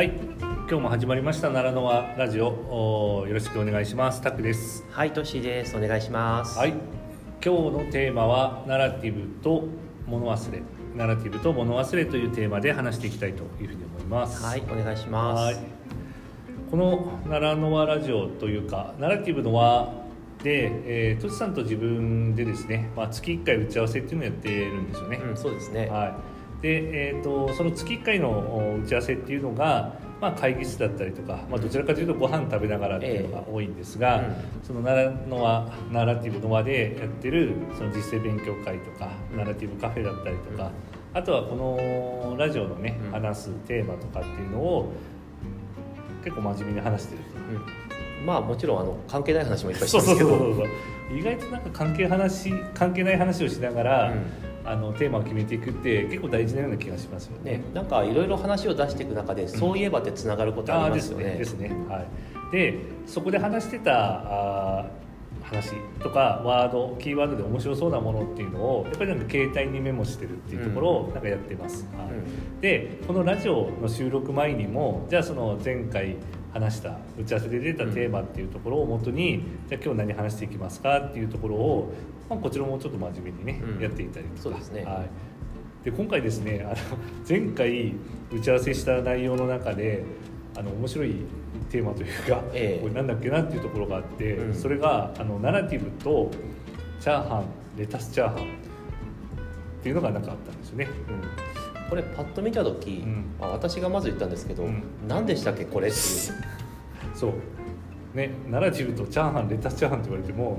はい、今日も始まりました奈良の輪ラジオ、よろしくお願いします。タックです。はい、トッシーです。お願いします。はい、今日のテーマはナラティブと物忘れ、ナラティブと物忘れというテーマで話していきたいというふうに思います。はい、お願いします。はい、この奈良の輪ラジオというかナラティブの輪で、トシさんと自分でですね、月1回打ち合わせっていうのをやってるんですよね。うん、そうですね。はい。でその月1回の打ち合わせっていうのが、会議室だったりとか、どちらかというとご飯食べながらっていうのが多いんですが、そのナラティブの輪でやってるその実践勉強会とか、ナラティブカフェだったりとか、あとはこのラジオのね、話すテーマとかっていうのを結構真面目に話してると。もちろん関係ない話もいっぱいしてるんですけど、そう意外となんか関係ない話をしながら、テーマを決めていくって結構大事なような気がしますよね。なんかいろいろ話を出していく中で、そういえばってつながることありますよね。ですね。はい。でそこで話してた話とかワードキーワードで面白そうなものっていうのをやっぱりなんか携帯にメモしてるっていうところをなんかやってます。でこのラジオの収録前にもじゃあその前回話した打ち合わせで出たテーマっていうところを元に、じゃあ今日何話していきますかっていうところを、こちらもちょっと真面目にね、やっていたりとか、そうですね。はい。で今回ですね、前回打ち合わせした内容の中で面白いテーマというか、これなんだっけなっていうところがあって、それがナラティブとチャーハンレタスチャーハンっていうのがなんかあったんですよね。これパッと見た時、私がまず言ったんですけど、何でしたっけこれってそうね、ナラティブとチャーハンレタスチャーハンって言われても、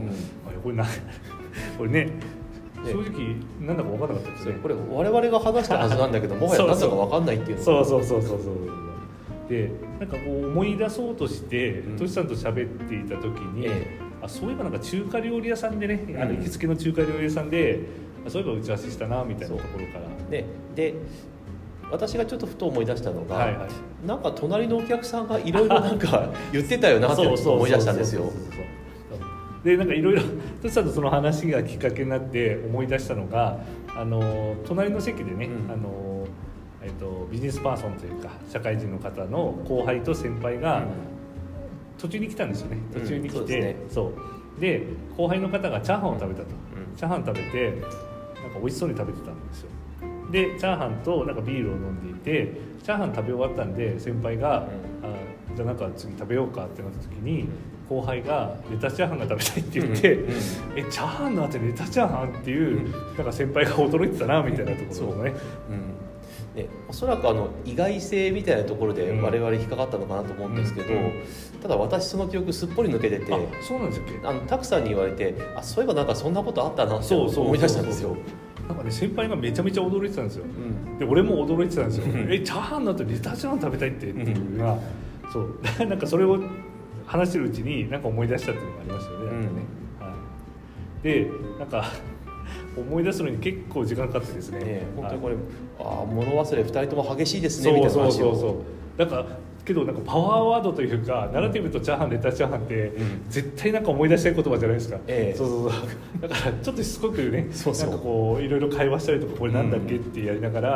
これね、正直なんだか分からなかったですね。これ我々が話したはずなんだけどもはや何だか分かんないっていうの。そうで、なんかこう思い出そうとしてトシさんと喋っていた時に、そういえばなんか中華料理屋さんでね、行きつけの中華料理屋さんでそういえば打ち合わせしたなみたいなところからで私がちょっとふと思い出したのが、なんか隣のお客さんがいろいろなんか言ってたよなって思い出したんですよ。でなんかいろいろトシさんとその話がきっかけになって思い出したのが、隣の席でね、ビジネスパーソンというか社会人の方の後輩と先輩が途中に来たんですよね。で後輩の方がチャーハンを食べたと、チャーハン食べてなんか美味しそうに食べてたんですよ。でチャーハンとなんかビールを飲んでいて、チャーハン食べ終わったんで先輩が、じゃあなんか次食べようかってなった時に後輩がレタスチャーハンが食べたいって言って、チャーハンの後にレタスチャーハンっていう、なんか先輩が驚いてたなみたいなところもね。おそらく意外性みたいなところで我々引っかかったのかなと思うんですけど、ただ私その記憶すっぽり抜けてて、そうなんですっけ、たくさんに言われて、そういえばなんかそんなことあったなって思い出したんですよ。なんかね、先輩がめちゃめちゃ驚いてたんですよ、で俺も驚いてたんですよ、チャーハンの後にレタスチャーハン食べたいってっていうのが、なんかそれを話してるうちになんか思い出したっていうのがありましたよね。でなんか思い出すのに結構時間かかってですね、本当にこれ、物忘れ2人とも激しいですねみたいな話を。なんかけどなんかパワーワードというか、ナラティブとチャーハンレタスチャーハンって、絶対なんか思い出したい言葉じゃないですか。だからちょっとしつこくね、なんかこういろいろ会話したりとか、これなんだっけってやりながら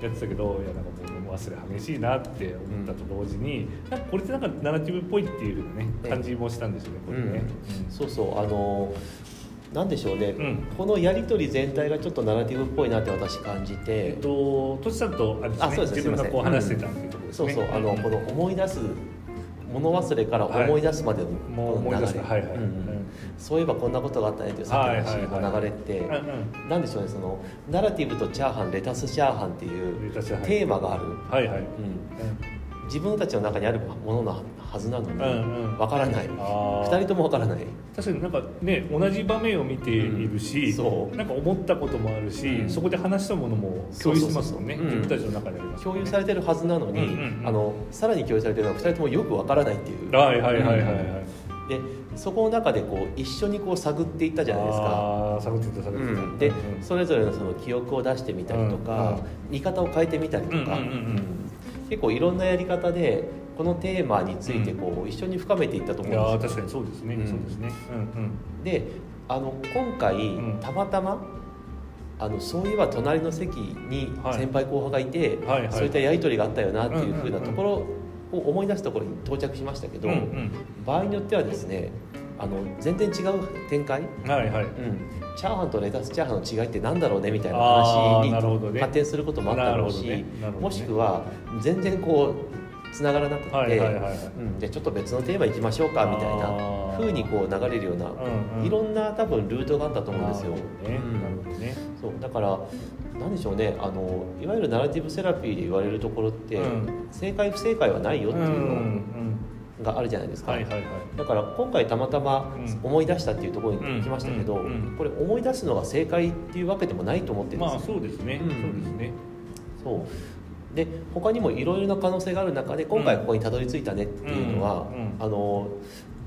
やってたけど、なんか物忘れ激しいなって思ったと同時に、なんかこれってなんかナラティブっぽいっていう、感じもしたんですよね。なんでしょうね、このやり取り全体がちょっとナラティブっぽいなって私感じて、としさんと自分がこう話してたっていうところですね。この思い出す、物忘れから思い出すまでの流れ、そういえばこんなことがあったねというさっきの話の流れってなんでしょうね、そのナラティブとチャーハンレタスチャーハンっていうテーマがある、自分たちの中にあるもののはずなのに分からない、2人とも分からない。確かになんか、ね、同じ場面を見ているし、なんか思ったこともあるし、そこで話したものも共有しますもんね。自分たちの中であります、共有されてるはずなのに、さらに共有されてるのは2人ともよく分からないっていう。でそこの中でこう一緒にこう探っていったじゃないですか。で、それぞれのその記憶を出してみたりとか、見方を変えてみたりとか、結構いろんなやり方でこのテーマについてこう一緒に深めていったと思うんですよ。確かにそうですね。で今回たまたまそういえば隣の席に先輩後輩がいて、そういったやり取りがあったよなっていう風なところを思い出すところに到着しましたけど、うんうん、場合によってはですね全然違う展開、はいはいうん、チャーハンとレタスチャーハンの違いってなんだろうねみたいな話に発展することもあったろうし、ねね、もしくは全然こうつながらなくて、はいはいはいうん、じゃあちょっと別のテーマ行きましょうかみたいな風にこう流れるような、うんうん、いろんな多分ルートがあったと思うんですよ。そうだから何でしょうねいわゆるナラティブセラピーで言われるところって、うん、正解不正解はないよっていうのを、うんうんがあるじゃないですか、はいはいはい、だから今回たまたま思い出したっていうところに来ましたけど、うんうんうん、これ思い出すのが正解っていうわけでもないと思ってるんですよ。まあそうですね、うん、そうですね。そうで他にもいろいろな可能性がある中で今回ここにたどり着いたねっていうのは、うんうんうん、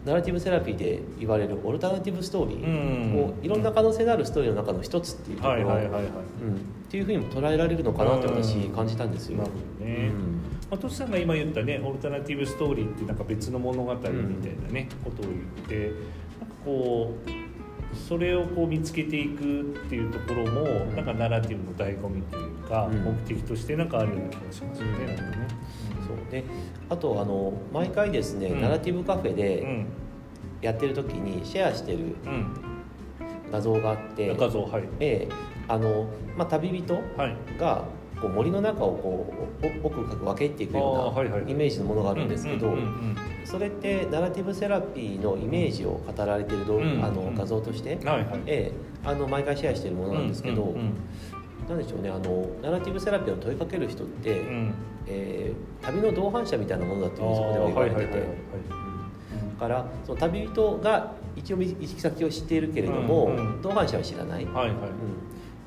ナラティブセラピーで言われるオルタナティブストーリーをいろんな可能性のあるストーリーの中の一つっていうところっていうふうにも捉えられるのかなって私感じたんですよ。なるほどね。まあ、トシさんが今言ったねオルタナティブストーリーってなんか別の物語みたいなね、うん、ことを言ってなんかこうそれをこう見つけていくっていうところも、うん、なんかナラティブの醍醐味というか、うん、目的としてなんかあるような気がしますよね、うん、なんかね。そうであと毎回ですね、うん、ナラティブカフェでやってる時にシェアしてる画像があって、うん、画像はい、まあ、旅人が、はいこう森の中をこう奥深く分けていくようなイメージのものがあるんですけど、それってナラティブセラピーのイメージを語られている画像として毎回シェアしているものなんですけど、なんでしょうねナラティブセラピーを問いかける人って、旅の同伴者みたいなものだっていうそこでは言われてて、だからその旅人が一応行き先を知っているけれども、うんうん、同伴者は知らない、はいはいうん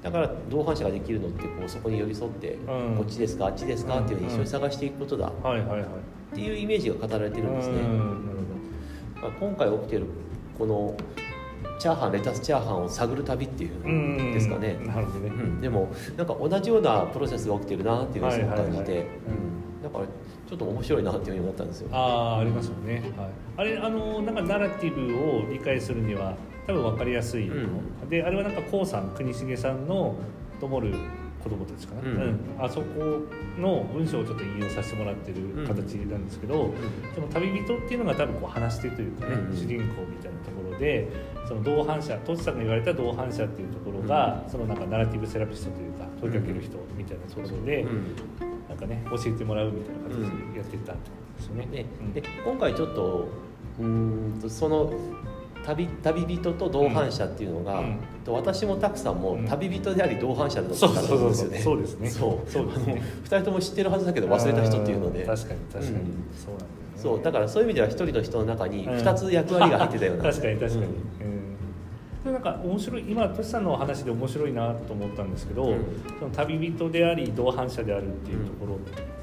だから同伴者ができるのってこうそこに寄り添って、うん、こっちですかあっちですかっていうのを一緒に探していくことだっていうイメージが語られてるんですね、まあ、今回起きてるこのチャーハンレタスチャーハンを探る旅っていうんですかね、うんうん、なるほどね、うん、でもなんか同じようなプロセスが起きてるなっていうのを感じてだからちょっと面白いなっていうふうに思ったんですよ。ありますよね、はい、あれなんかナラティブを理解するには多分分かりやすい、うん、であれはなんかこうさん国重さんのともる子供たちかな、うんうん、あそこの文章をちょっと引用させてもらってる形なんですけど、うん、その旅人っていうのが多分こう話し手というかね、うん、主人公みたいなところでその同伴者トシさんが言われた同伴者っていうところが、うん、そのなんかナラティブセラピストというか問いかける人みたいなところで、うん、なんかね教えてもらうみたいな形でやってたんですよね、うんうん、で今回ちょっとその旅人と同伴者っていうのが、うん、私もたくさんも旅人であり同伴者だったからなんですよね。そうですね。2人とも知ってるはずだけど忘れた人っていうので確かに確かに、うん、そうなんだよね。そうだからそういう意味では一人の人の中に2つ役割が入ってたような確かに確かに、なんか面白い今トシさんのお話で面白いなと思ったんですけど、うん、その旅人であり同伴者であるっていうところ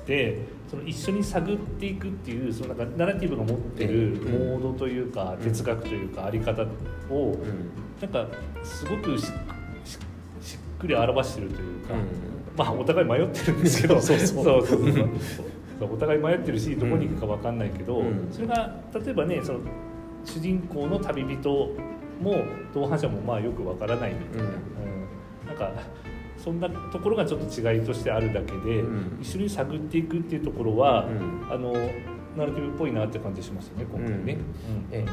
で、うん、その一緒に探っていくっていうそのなんかナラティブが持ってるモードというか、うん、哲学というかあり方を、うん、なんかすごくしっくり表してるというか、うん、まあお互い迷ってるんですけどそうそうそうそうお互い迷ってるしどこに行くか分かんないけど、うん、それが例えばねその主人公の旅人も同伴者もまあよくわからないみたいな、うん、なんかそんなところがちょっと違いとしてあるだけで、うん、一緒に探っていくっていうところは、うん、ナラティブっぽいなって感じしましたね今回ね、うんうん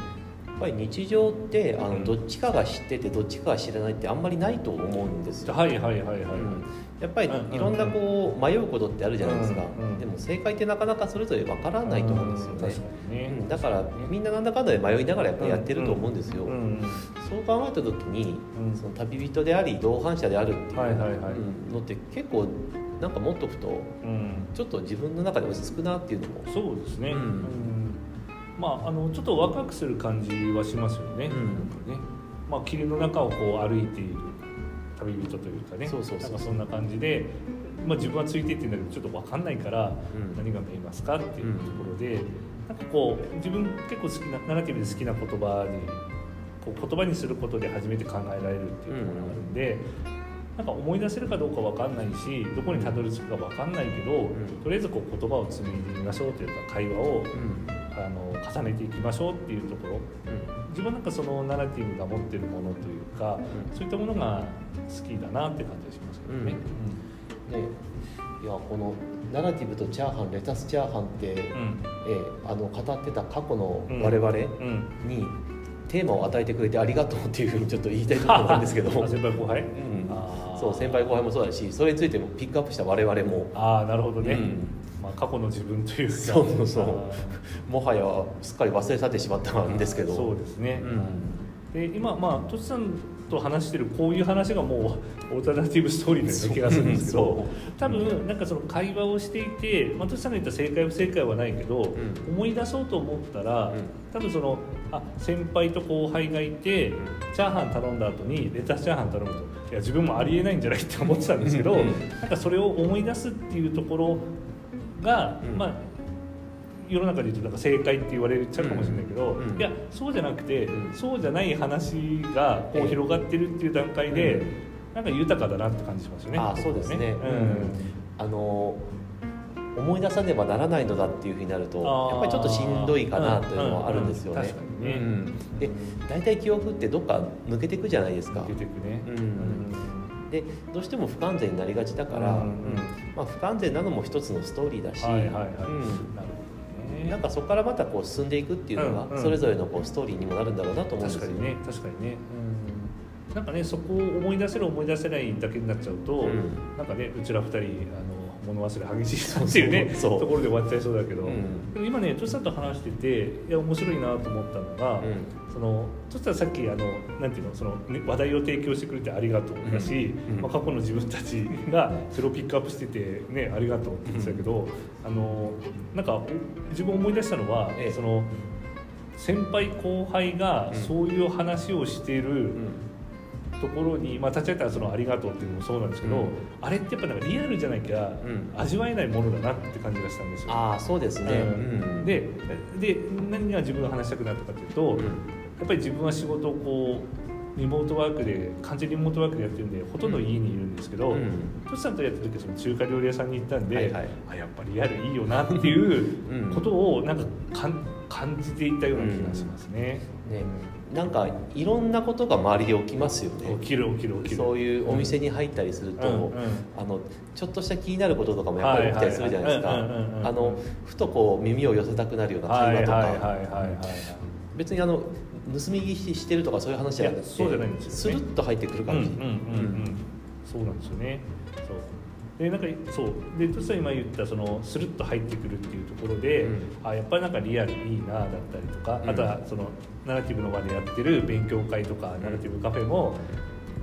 やっぱり日常ってどっちかが知っててどっちかが知らないってあんまりないと思うんですよ。はいはいはいはい、うん、やっぱりいろんなこう迷うことってあるじゃないですか、うんうん、でも正解ってなかなかそれぞれわからないと思うんですよね、うん、確かにね、うん、だからみんななんだかんだで迷いながらやっぱりやってると思うんですよ、うんうん、そう考えた時にその旅人であり同伴者であるっていうのって結構なんか持っとくとちょっと自分の中で落ち着くなっていうのも、うん、そうですね、うんまあ、ちょっと若くする感じはしますよね、うんまあ、霧の中をこう歩いている旅人というかねなんかそんな感じで、まあ、自分はついていってんだけどちょっと分かんないから何が見えますかっていうところで、うん、なんかこう自分結構ナラティブで好きな言葉にこう言葉にすることで初めて考えられるっていうところがあるんで、うんなんか思い出せるかどうか分かんないしどこにたどり着くか分かんないけど、うん、とりあえずこう言葉を紡いでみましょうというか会話を、うん、重ねていきましょうっていうところ、うん、自分なんかそのナラティブが持ってるものというか、うん、そういったものが好きだなって感じがしますけどね、うんうん、でいやこのナラティブとチャーハンレタスチャーハンって、語ってた過去の我々にテーマを与えてくれてありがとうっていうふうにちょっと言いたいところなんですけど先輩後輩、そう先輩後輩もそうだし、それについてもピックアップした我々もなるほどね、まあ、過去の自分というか、もはやすっかり忘れ去ってしまったんですけど、そうですね、で今まあとしさんと話してるこういう話がもうオルタナティブストーリーのような気がするんですけど、多分なんかその会話をしていて、まあ、としさんが言った正解不正解はないけど、思い出そうと思ったら、多分その先輩と後輩がいて、チャーハン頼んだ後にレタスチャーハン頼むと、いや自分もありえないんじゃないって思ってたんですけど、なんかそれを思い出すっていうところが、まあ世の中で言うとなんか正解って言われちゃうかもしれないけど、いやそうじゃなくて、そうじゃない話がこう広がってるっていう段階で、なんか豊かだなって感じしますよね。そうですね、思い出さねばならないのだっていうふうになるとやっぱりちょっとしんどいかなというのはあるんですよね。確かにね、で大体記憶ってどっか抜けていくじゃないですか。抜けていくね、でどうしても不完全になりがちだから、まあ、不完全なのも一つのストーリーだし、なんかそこからまたこう進んでいくっていうのが、それぞれのこうストーリーにもなるんだろうなと思うんですよね。確かにね、なんかねそこを思い出せる思い出せないだけになっちゃうと、なんかねうちら二人物忘れ激しいっていうねところで終わっちゃいそうだけど、でも今ねとしさんと話してて、いや面白いなと思ったのが、そのとしさんさっきなんていうのその、ね、話題を提供してくれてありがとうだし、まあ、過去の自分たちがそれをピックアップしててねありがとうって言ってたけど、なんか自分思い出したのは、その先輩後輩がそういう話をしている、ところに、まあ、立ち会ったらそのありがとうっていうのもそうなんですけど、あれってやっぱなんかリアルじゃなきゃ味わえないものだなって感じがしたんですよ。そうですね、で何が自分が話したくなったかというと、やっぱり自分は仕事をこうリモートワークで完全リモートワークでやってるんでほとんど家にいるんですけど、としさんとやった時はその中華料理屋さんに行ったんで、やっぱりリアルいいよなっていうことをなんか感じていたような気がしますね。なんかいろんなことが周りで起きますよね。起きるそういうお店に入ったりすると、ちょっとした気になることとかもやっぱり起きたりするじゃないですか。ふとこう耳を寄せたくなるような会話とか、別に盗み聞きしてるとかそういう話じゃなくて、そうじゃないんですよね。スルッと入ってくる感じ。そうなんですよね。そうでなんかそうでとしさん今言ったそのスルッと入ってくるっていうところで、やっぱりなんかリアルいいなだったりとか、あとはそのナラティブの場でやってる勉強会とかナラティブカフェも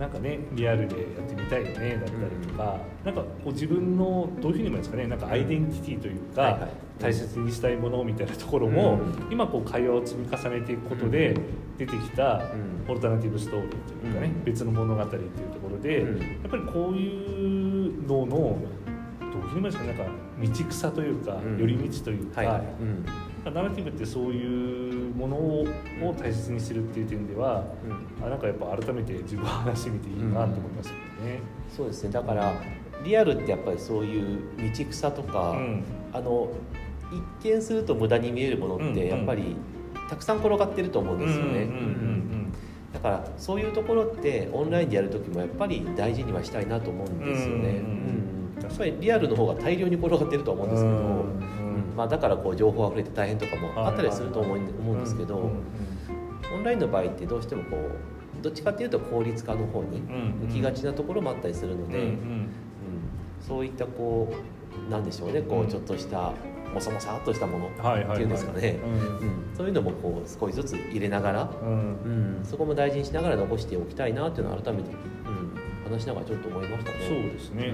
なんかねリアルでやってみたいよねだったりとか、なんかこう自分のどういうふうにもですかね、なんかアイデンティティというか、大切にしたいものみたいなところも、今こう会話を積み重ねていくことで出てきたオルタナティブストーリーというかね、別の物語っていうところで、やっぱりこういう脳のどういう意味ですか、なんか道草というか、寄り道というか、ナラティブってそういうものを大切にするっていう点では、なんかやっぱ改めて自分の話してみていいなと思いましたね。そうですね。だからリアルってやっぱりそういう道草とか、一見すると無駄に見えるものってやっぱりたくさん転がってると思うんですよね。だからそういうところってオンラインでやるときもやっぱり大事にはしたいなと思うんですよね。やっぱりリアルの方が大量に転がってると思うんですけど、まあ、だからこう情報あふれて大変とかもあったりすると思うんですけど、オンラインの場合ってどうしてもこうどっちかっていうと効率化の方に向きがちなところもあったりするので、そういったこうなんでしょうね、こうちょっとしたもさもさっとしたものっていうんですかね、そういうのもこう少しずつ入れながら、そこも大事にしながら残しておきたいなっていうのを改めて、話しながらちょっと思いましたね。そうですね。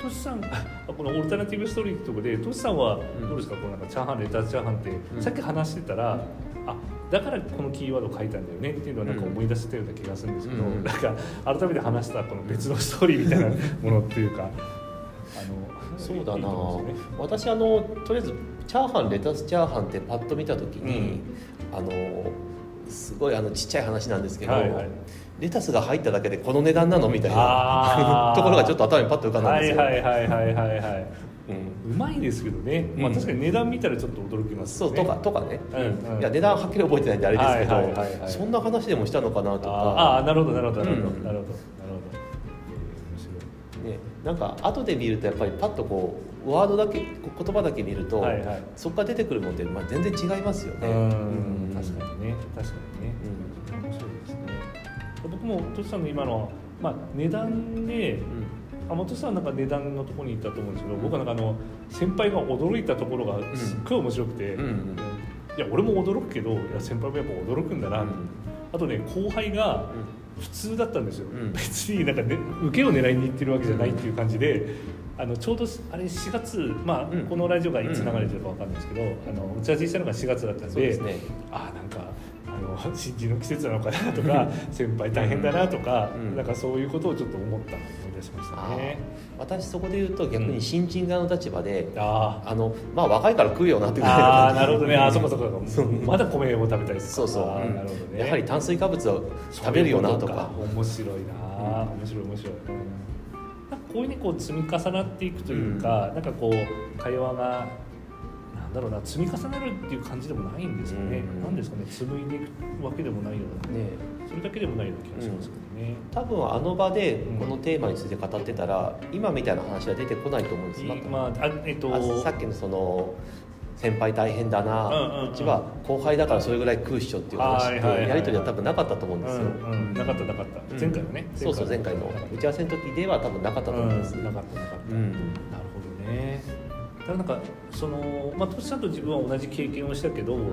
としさん、このオルタナティブストーリーってところで、としさんはどうですか、このなんかチャーハンレタスチャーハンって、さっき話してたら、だからこのキーワード書いたんだよねっていうのはなんか思い出したような気がするんですけど、なんか改めて話したこの別のストーリーみたいなものっていうかそうだな、私とりあえずチャーハンレタスチャーハンってパッと見た時に、すごいちっちゃい話なんですけど、レタスが入っただけでこの値段なのみたいなところがちょっと頭にパッと浮かんだんですよ。うまいですけどね、まあ、確かに値段見たらちょっと驚きますね。そうとかね、いや値段はっきり覚えてないんであれですけど、そんな話でもしたのかなとか。なるほどなるほどなるほどなるほど。ね、なんか後で見るとやっぱりパッとこうワードだけ言葉だけ見ると、はいはい、そこから出てくるものって、まあ、全然違いますよね。うん確かにね確かにね、うん、面白いですね。僕もとしさんの今の、まあ、値段で、うん元さんなんか値段のところに行ったと思うんですけど、僕はなんか先輩が驚いたところがすっごい面白くて、うんうんうん、いや俺も驚くけどいや先輩もやっぱ驚くんだな、うん、あとね後輩が普通だったんですよ、うん、別になんか、ね、受けを狙いに行ってるわけじゃないっていう感じで、ちょうどあれ4月、まあうん、このラジオがいつ流れてるか分かんないですけど、打ち合わせしたのが4月だったん で、ね、なんか新人の季節なのかなとか先輩大変だなとか、うん、なんかそういうことをちょっと思ったしましたね。私そこで言うと逆に新人側の立場で、うんまあ、若いから食うようになってくるようなあなるほどねあそこそこまだ米を食べたりするそうそう、うんなるほどね、やはり炭水化物を食べるよなとか面白いな、うん、面白いなんかこういうにこう積み重なっていくというか、うん、なんかこう会話がなんだろうな積み重なるっていう感じでもないんですかね、うん、なんですかね紡いでいくわけでもないようなねそれだけでもないような気がしますけどね、うん、多分あの場でこのテーマについて語ってたら、うん、今みたいな話は出てこないと思うんです、まあさっきのその先輩大変だな、うんうんうん、うちは後輩だからそれぐらい食うっしょっていう話ってやり取りは多分なかったと思うんですよ、うんうん、なかった、うん、前回のねそうそう前回の打ち合わせの時では多分なかったと思うんです、うん、なかった、うん、なるほどねだからなんかそのまあトシさんと自分は同じ経験をしたけど、うん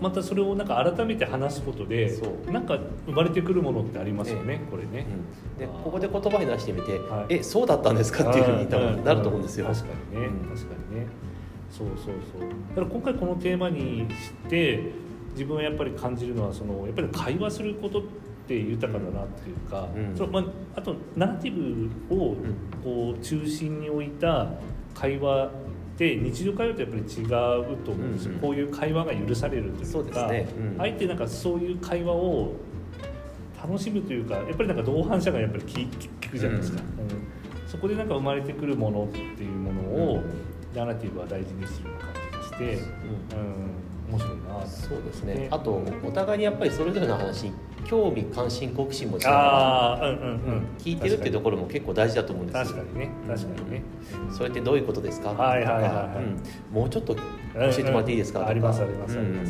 またそれをなんか改めて話すことでなんか生まれてくるものってありますよね、これね、うん、でここで言葉に出してみて、はい、そうだったんですかっていうふうに多分なると思うんですよ。確かにね、うん、確かにねそうだから今回このテーマにして自分はやっぱり感じるのはそのやっぱり会話することって豊かだなっていうか、うんそのまあ、あとナラティブをこう中心に置いた会話で日常会話とやっぱり違うと思うんですよ、うんうん、こういう会話が許されるというかそうですね、うん、あえてなんかそういう会話を楽しむというかやっぱりなんか同伴者がやっぱり 聞くじゃないですか、うんうん、そこでなんか生まれてくるものっていうものを、うん、ナラティブは大事にするような感じがして、うんうん、面白いなそうですねあとお互いにやっぱりそれぞれの話興味関心好奇心も違うから、うんうんうん、聞いてるっていうところも結構大事だと思うんですよ。確かにねそれってどういうことですかとか、うん、もうちょっと教えてもらっていいですかとか、うんうん、あります、うん、そうですよね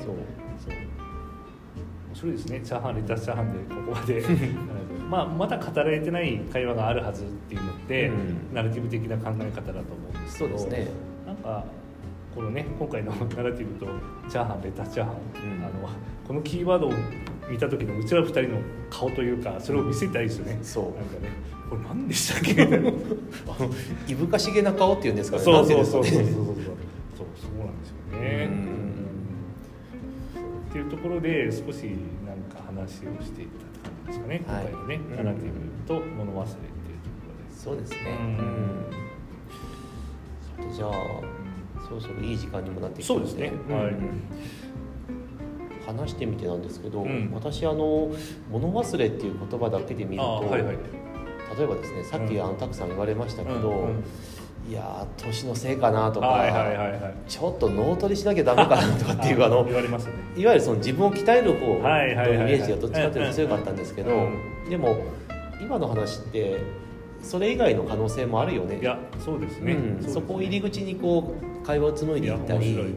そう面白いですねチャーハンレタスチャーハンでここまでまあ、まだ語られてない会話があるはずっていうのって、うん、ナラティブ的な考え方だと思うんですけどそうですねなんかこのね、今回のナラティブとチャーハンレタスチャーハン、うん、このキーワードを見た時のうちら2人の顔というかそれを見せたいですよね、うん、そうなんかねこれ何でしたっけいぶかしげな顔っていうんですかねそうなんですよね、うんうん、っていうところで少しなんか話をしていた感じですかね、はい、今回のねナラティブと物忘れっていうところでそうですね、うん、じゃあそうそういい時間にもなってきたので、そうですね、はい、話してみてなんですけど、うん、私物忘れっていう言葉だけで見ると、はいはい、例えばですねさっきたくさん言われましたけど、うんうん、いや年のせいかなとか、はいはいはいはい、ちょっと脳トレしなきゃダメかなとかっていう言われますね、いわゆるその自分を鍛える方のイメージがどっちかというと強かったんですけど、うん、でも今の話ってそれ以外の可能性もあるよね。いやそうですね、うん、そこを入り口にこう会話を紡いでいったり面白い、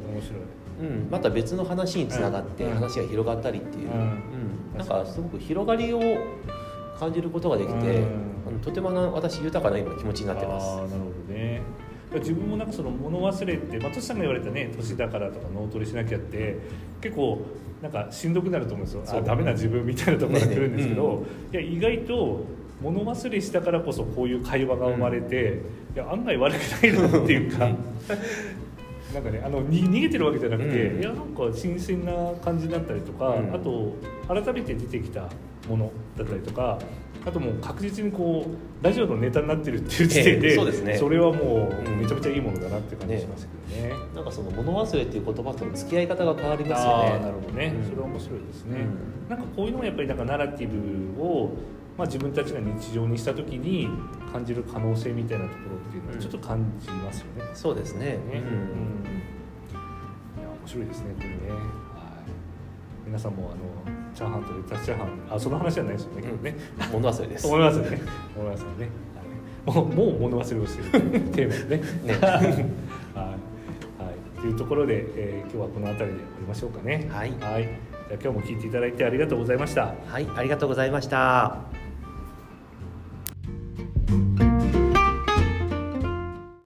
うん、また別の話につながって話が広がったりっていう、うんうん、なんかすごく広がりを感じることができて、うん、とても私豊かな今気持ちになってます。あなるほどね。自分もなんかその物忘れって、まあ、トシさんが言われたね年だからとか脳トレしなきゃって結構なんかしんどくなると思うんですよ。あダメな自分みたいなところが来るんですけど、ねうん、いや意外と物忘れしたからこそこういう会話が生まれて、うん、いや案外悪くないなっていうかなんかね逃げてるわけじゃなくて、うん、いやなんか新鮮な感じだったりとか、うん、あと改めて出てきたものだったりとか、あともう確実にこうラジオのネタになってるっていう時点で、そうですね、それはもうめちゃめちゃいいものだなっていう感じしますけどね、なんかその物忘れっていう言葉との付き合い方が変わりますよね。あなるほどね、うん、それは面白いですね、うん、なんかこういうのはやっぱりなんかナラティブをまあ、自分たちが日常にしたときに感じる可能性みたいなところっていうのはちょっと感じますよね、うん、そうですね、うんうん、いや面白いですねこれね、はい、皆さんもチャーハンとレタスチャーハン、あ、その話じゃないですよね、うん、ね、物忘れです。物忘れね。物忘れね。もう物忘れをしてるテーマですね。ねはい、はい、というところで、今日はこの辺りで終わりましょうかね。はい。はい、今日も聞いていただいてありがとうございました。はい、ありがとうございました。